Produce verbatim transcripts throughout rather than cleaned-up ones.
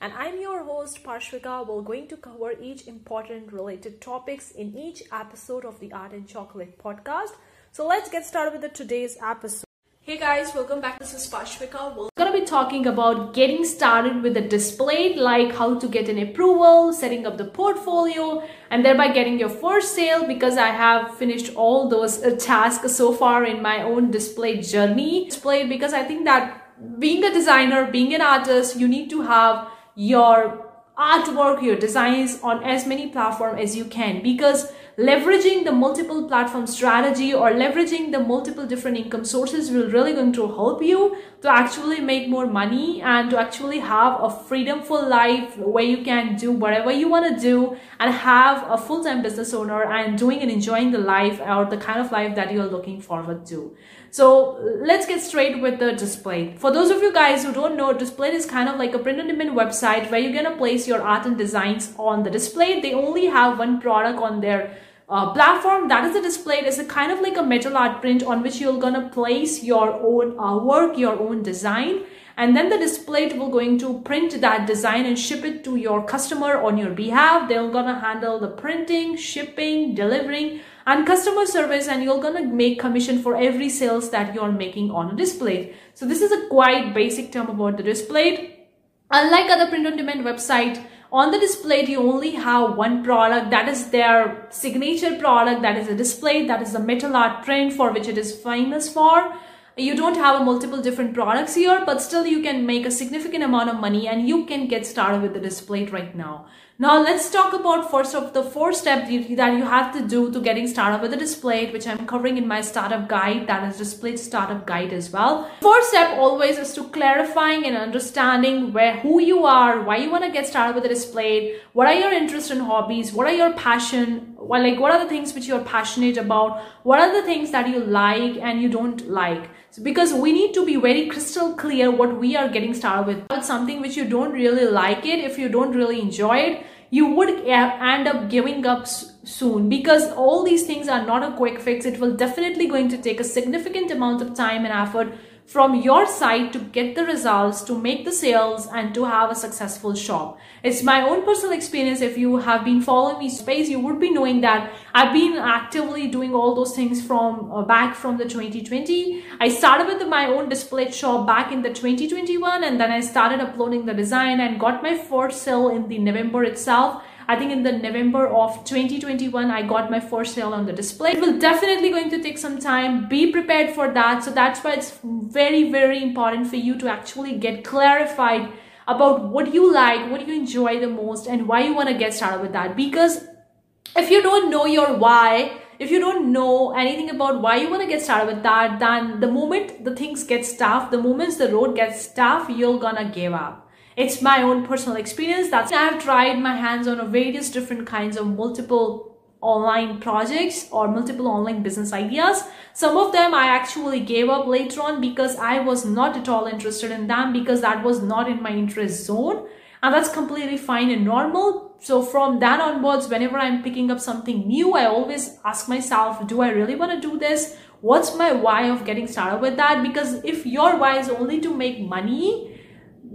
And I'm your host Parshvika. We're going to cover each important related topics in each episode of the Art and Chocolate podcast. So let's get started with the today's episode. Hey guys, welcome back. This is Parshvika. We're going to be talking about getting started with a display, like how to get an approval, setting up the portfolio, and thereby getting your first sale, because I have finished all those tasks so far in my own display journey. Display, because I think that being a designer, being an artist, you need to have your artwork, your designs on as many platforms as you can, because leveraging the multiple platform strategy or leveraging the multiple different income sources will really going to help you to actually make more money and to actually have a freedomful life where you can do whatever you want to do and have a full-time business owner and doing and enjoying the life or the kind of life that you are looking forward to. So let's get straight with the display. For those of you guys who don't know, display is kind of like a print-on-demand website where you're going to place your art and designs on the display. They only have one product on their Uh, platform, that is the display. It's a kind of like a metal art print on which you're gonna place your own uh, work, your own design, and then the display will going to print that design and ship it to your customer on your behalf. They're gonna handle the printing, shipping, delivering, and customer service, and you're gonna make commission for every sales that you're making on a display. So this is a quite basic term about the display. Unlike other print-on-demand website, on the display, you only have one product, that is their signature product, that is a display, that is the metal art print for which it is famous for. You don't have a multiple different products here, but still you can make a significant amount of money and you can get started with the display right now. Now let's talk about first of the first step that you have to do to getting started with the display, which I'm covering in my startup guide, that is display startup guide as well. First step always is to clarifying and understanding where who you are, why you want to get started with the display, what are your interests and hobbies, what are your passion, well, like what are the things which you're passionate about, what are the things that you like and you don't like. So because we need to be very crystal clear what we are getting started with. It's something which you don't really like it, if you don't really enjoy it, you would end up giving up soon, because all these things are not a quick fix. It will definitely going to take a significant amount of time and effort from your side to get the results, to make the sales, and to have a successful shop. It's my own personal experience. If you have been following me space, you would be knowing that I've been actively doing all those things from uh, back from the twenty twenty. I started with my own display shop back in the twenty twenty-one, and then I started uploading the design and got my first sale in the November itself. I think in the November of twenty twenty-one, I got my first sale on the display. It will definitely going to take some time. Be prepared for that. So that's why it's very, very important for you to actually get clarified about what you like, what you enjoy the most, and why you want to get started with that. Because if you don't know your why, if you don't know anything about why you want to get started with that, then the moment the things get tough, the moment the road gets tough, you're gonna give up. It's my own personal experience. That's I have tried my hands on various different kinds of multiple online projects or multiple online business ideas. Some of them I actually gave up later on because I was not at all interested in them, because that was not in my interest zone. And that's completely fine and normal. So from that onwards, whenever I'm picking up something new, I always ask myself, do I really want to do this? What's my why of getting started with that? Because if your why is only to make money,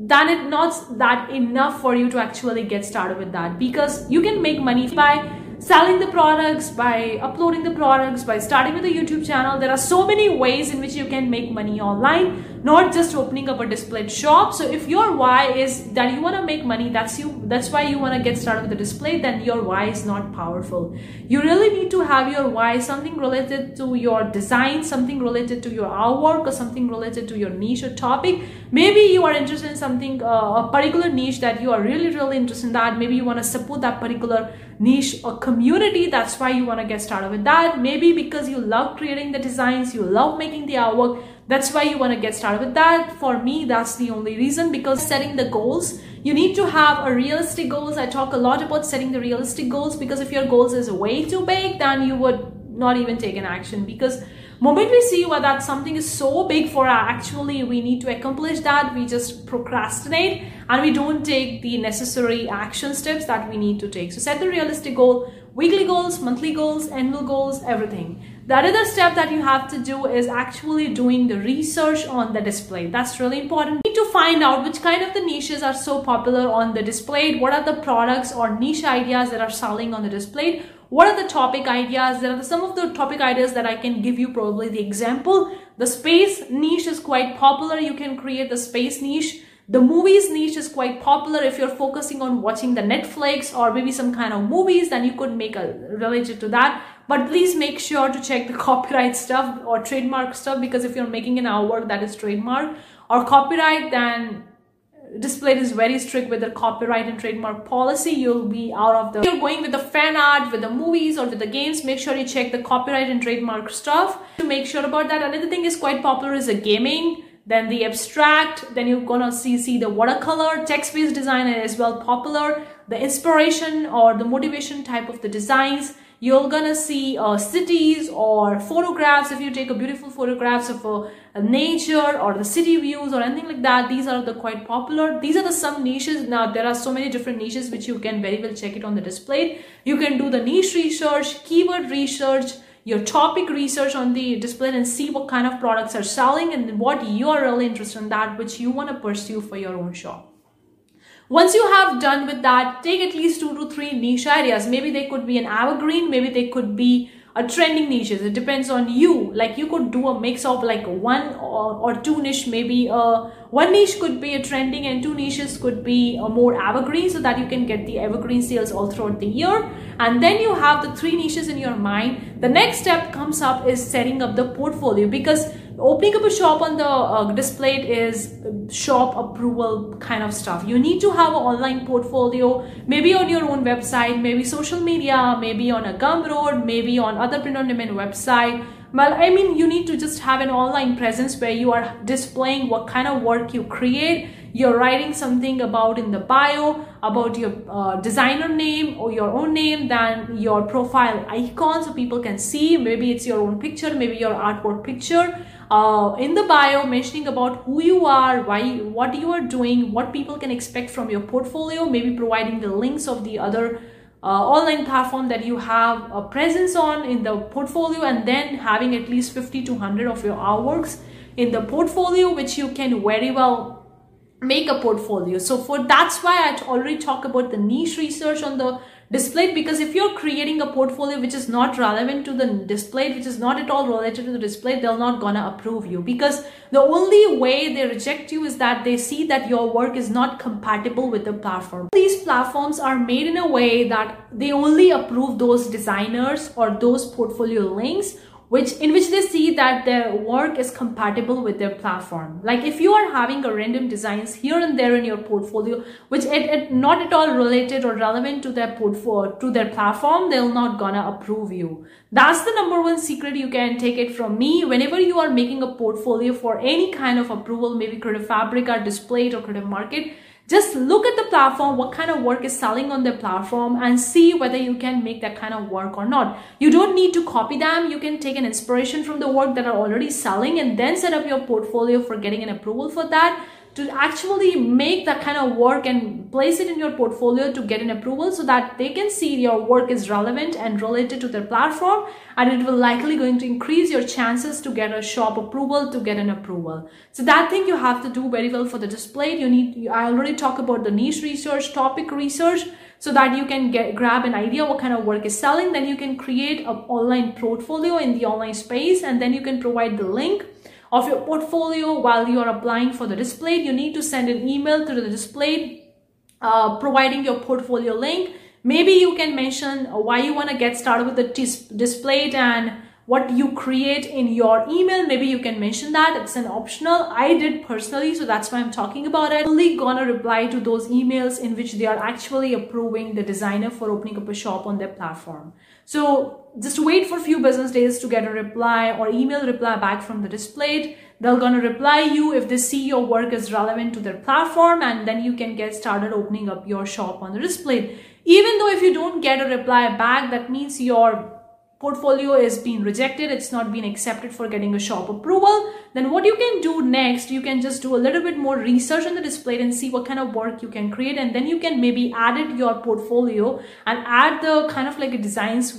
then it's not that enough for you to actually get started with that, because you can make money by selling the products, by uploading the products, by starting with a YouTube channel. There are so many ways in which you can make money online, not just opening up a display shop. So if your why is that you want to make money, that's you, that's why you want to get started with the display, then your why is not powerful. You really need to have your why, something related to your design, something related to your artwork, or something related to your niche or topic. Maybe you are interested in something, uh, a particular niche that you are really, really interested in that. Maybe you want to support that particular niche or community, that's why you want to get started with that. Maybe because you love creating the designs, you love making the artwork, that's why you want to get started with that. For me, that's the only reason, because setting the goals, you need to have a realistic goals. I talk a lot about setting the realistic goals, because if your goals is way too big, then you would not even take an action, because moment we see well, that something is so big for us, actually we need to accomplish that, we just procrastinate and we don't take the necessary action steps that we need to take. So set the realistic goal, weekly goals, monthly goals, annual goals, everything. The other step that you have to do is actually doing the research on the display. That's really important. You need to find out which kind of the niches are so popular on the display. What are the products or niche ideas that are selling on the display? What are the topic ideas? There are some of the topic ideas that I can give you probably the example. The space niche is quite popular. You can create the space niche. The movies niche is quite popular. If you're focusing on watching the Netflix or maybe some kind of movies, then you could make a related to that. But please make sure to check the copyright stuff or trademark stuff, because if you're making an artwork that is trademark or copyright, then Display is very strict with the copyright and trademark policy. You'll be out of the... If you're going with the fan art, with the movies or with the games, make sure you check the copyright and trademark stuff to make sure about that. Another thing is quite popular is the gaming, then the abstract, then you're gonna see, see the watercolor, text-based design is well popular, the inspiration or the motivation type of the designs. You're gonna see uh, cities or photographs. If you take a beautiful photographs of a, a nature or the city views or anything like that, these are the quite popular. These are the some niches. Now there are so many different niches which you can very well check it on the display. You can do the niche research, keyword research, your topic research on the display and see what kind of products are selling and what you are really interested in, that which you want to pursue for your own shop. Once you have done with that, take at least two to three niche areas. Maybe they could be an evergreen, maybe they could be a trending niches. It depends on you. Like you could do a mix of like one or, or two niche, maybe uh, one niche could be a trending and two niches could be a more evergreen, so that you can get the evergreen sales all throughout the year. And then you have the three niches in your mind. The next step comes up is setting up the portfolio, because opening up a shop on the uh, display is shop approval kind of stuff. You need to have an online portfolio, maybe on your own website, maybe social media, maybe on a Gumroad, maybe on other print-on-demand website. Well, I mean, you need to just have an online presence where you are displaying what kind of work you create. You're writing something about in the bio, about your uh, designer name or your own name, then your profile icon so people can see. Maybe it's your own picture, maybe your artwork picture. Uh, in the bio, mentioning about who you are, why, what you are doing, what people can expect from your portfolio, maybe providing the links of the other Uh, online platform that you have a presence on in the portfolio, and then having at least fifty to one hundred of your artworks in the portfolio, which you can very well make a portfolio. So for that's why I already talked about the niche research on the display, because if you're creating a portfolio which is not relevant to the display, which is not at all related to the display, they're not gonna approve you, because the only way they reject you is that they see that your work is not compatible with the platform. These platforms are made in a way that they only approve those designers or those portfolio links which in which they see that their work is compatible with their platform. Like if you are having a random designs here and there in your portfolio, which it, it not at all related or relevant to their portfolio, to their platform, they'll not gonna approve you. That's the number one secret you can take it from me. Whenever you are making a portfolio for any kind of approval, maybe Creative Fabric or Display or Creative Market, just look at the platform, what kind of work is selling on their platform, and see whether you can make that kind of work or not. You don't need to copy them. You can take an inspiration from the work that are already selling and then set up your portfolio for getting an approval for that, to actually make that kind of work and place it in your portfolio to get an approval, so that they can see your work is relevant and related to their platform, and it will likely going to increase your chances to get a shop approval, to get an approval. So that thing you have to do very well for the display. You need, I already talked about the niche research, topic research, so that you can get grab an idea what kind of work is selling. Then you can create an online portfolio in the online space, and then you can provide the link of your portfolio while you are applying for the display. You need to send an email to the display uh, providing your portfolio link. Maybe you can mention why you want to get started with the display and what you create in your email. Maybe you can mention that. It's an optional. I did personally, so that's why I'm talking about it. I'm only gonna reply to those emails in which they are actually approving the designer for opening up a shop on their platform. So just wait for a few business days to get a reply or email reply back from the display. They're gonna reply you if they see your work is relevant to their platform, and then you can get started opening up your shop on the display. Even though if you don't get a reply back, that means your portfolio has been rejected, it's not been accepted for getting a shop approval, then what you can do next, you can just do a little bit more research on the display and see what kind of work you can create, and then you can maybe add it to your portfolio and add the kind of like designs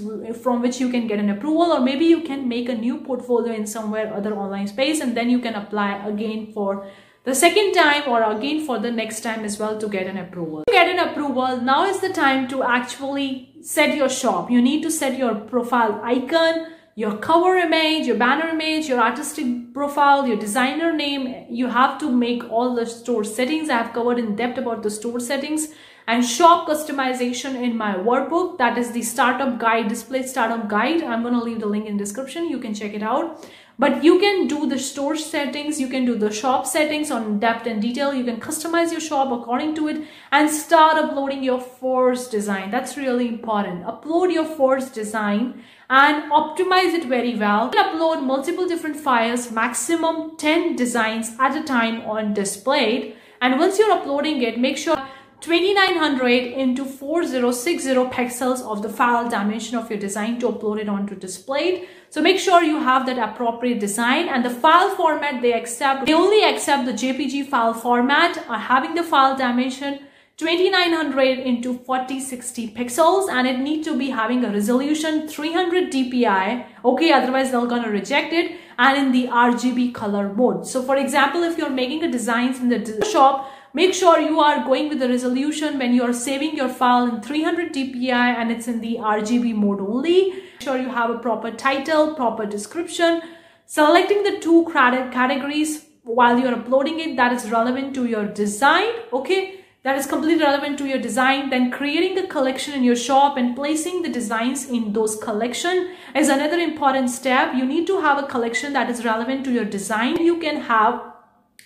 from which you can get an approval, or maybe you can make a new portfolio in somewhere other online space, and then you can apply again for the second time or again for the next time as well to get an approval. To get an approval, now is the time to actually set your shop. You need to set your profile icon, your cover image, your banner image, your artistic profile, your designer name. You have to make all the store settings. I have covered in depth about the store settings and shop customization in my workbook. That is the startup guide, display startup guide. I'm going to leave the link in the description. You can check it out. But you can do the store settings, you can do the shop settings on depth and detail, you can customize your shop according to it and start uploading your first design. That's really important. Upload your first design and optimize it very well. You can upload multiple different files, maximum ten designs at a time on Display. And once you're uploading it, make sure twenty-nine hundred into four thousand sixty pixels of the file dimension of your design to upload it onto Display. So make sure you have that appropriate design, and the file format they accept, they only accept the J P G file format, or having the file dimension twenty-nine hundred into forty sixty pixels, and it need to be having a resolution three hundred D P I, okay, otherwise they're gonna reject it, and in the R G B color mode. So for example, if you're making a design in the shop, make sure you are going with the resolution when you are saving your file in three hundred D P I and it's in the R G B mode only. Make sure you have a proper title, proper description. Selecting the two categories while you're uploading it that is relevant to your design, okay? That is completely relevant to your design. Then creating a collection in your shop and placing the designs in those collection is another important step. You need to have a collection that is relevant to your design. You can have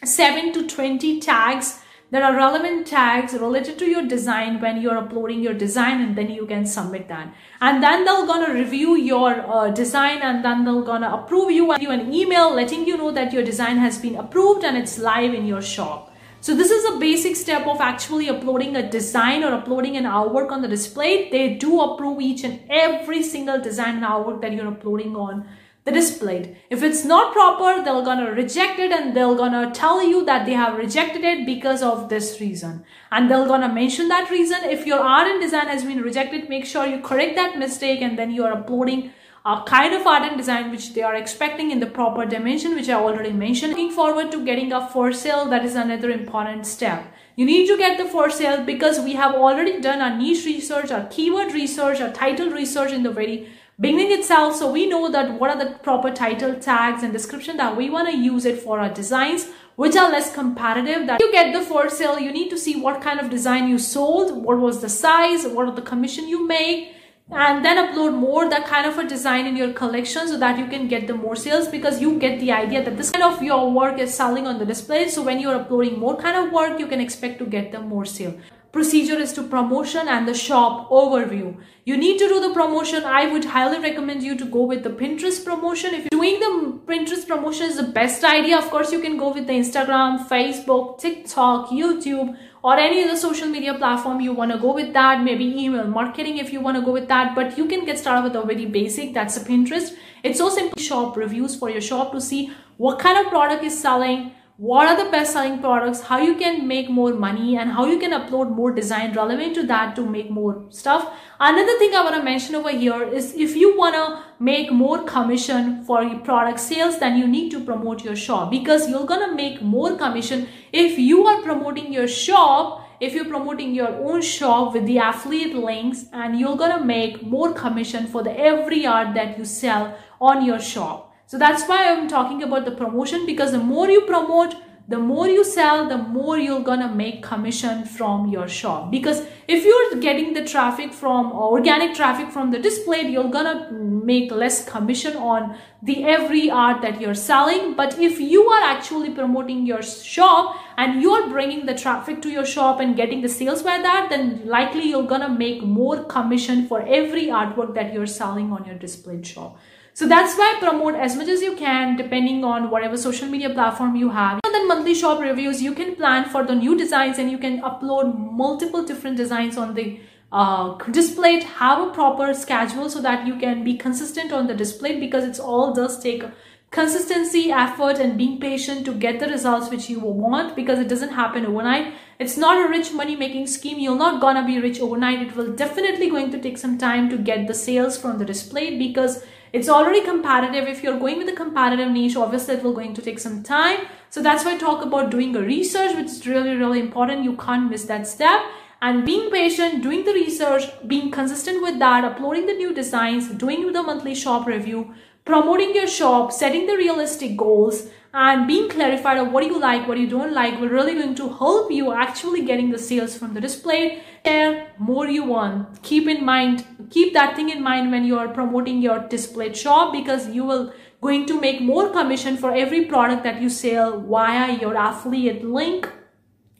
seven to twenty tags. There are relevant tags related to your design when you're uploading your design, and then you can submit that. And then they're gonna review your uh, design, and then they're gonna approve you and give you an email letting you know that your design has been approved and it's live in your shop. So this is a basic step of actually uploading a design or uploading an artwork on the display. They do approve each and every single design and artwork that you're uploading on the display. If it's not proper, they're gonna reject it, and they're gonna tell you that they have rejected it because of this reason, and they're gonna mention that reason. If your art and design has been rejected, make sure you correct that mistake, and then you are uploading a kind of art and design which they are expecting in the proper dimension, which I already mentioned. Looking forward to getting a for sale, that is another important step. You need to get the for sale because we have already done our niche research, our keyword research, our title research in the very beginning itself, so we know that what are the proper title, tags and description that we want to use it for our designs which are less competitive. That you get the for sale, you need to see what kind of design you sold, what was the size, what are the commission you make, and then upload more that kind of a design in your collection so that you can get the more sales, because you get the idea that this kind of your work is selling on the display. So when you're uploading more kind of work, you can expect to get the more sale. Procedure is to promotion and the shop overview. You need to do the promotion. I would highly recommend you to go with the Pinterest promotion. If you're doing the Pinterest promotion is the best idea. Of course, you can go with the Instagram, Facebook, TikTok, YouTube, or any other social media platform you want to go with that. Maybe email marketing if you want to go with that. But you can get started with a very basic. That's a Pinterest. It's so simple. Shop reviews for your shop to see what kind of product is selling, what are the best selling products, how you can make more money, and how you can upload more design relevant to that to make more stuff. Another thing I want to mention over here is if you want to make more commission for your product sales, then you need to promote your shop, because you're going to make more commission if you are promoting your shop, if you're promoting your own shop with the affiliate links, and you're going to make more commission for the every art that you sell on your shop. So that's why I'm talking about the promotion, because the more you promote, the more you sell, the more you're gonna make commission from your shop. Because if you're getting the traffic from organic traffic from the display, you're gonna make less commission on the every art that you're selling. But if you are actually promoting your shop and you're bringing the traffic to your shop and getting the sales by that, then likely you're gonna make more commission for every artwork that you're selling on your displayed shop. So that's why promote as much as you can, depending on whatever social media platform you have. And then monthly shop reviews, you can plan for the new designs, and you can upload multiple different designs on the uh, display it, have a proper schedule so that you can be consistent on the display, because it's all does take consistency, effort, and being patient to get the results which you want, because it doesn't happen overnight. It's not a rich money making scheme. You're not gonna be rich overnight. It will definitely going to take some time to get the sales from the display, because it's already competitive. If you're going with a competitive niche, obviously it will going to take some time. So that's why I talk about doing a research, which is really, really important. You can't miss that step. And being patient, doing the research, being consistent with that, uploading the new designs, doing the monthly shop review, promoting your shop, setting the realistic goals, and being clarified of what you like, what you don't like, will really going to help you actually getting the sales from the display. The more you want, keep in mind, keep that thing in mind when you are promoting your display shop, because you will going to make more commission for every product that you sell via your affiliate link.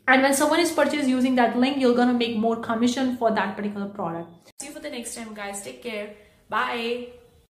And when someone is purchased using that link, you're gonna make more commission for that particular product. See you for the next time, guys. Take care. Bye.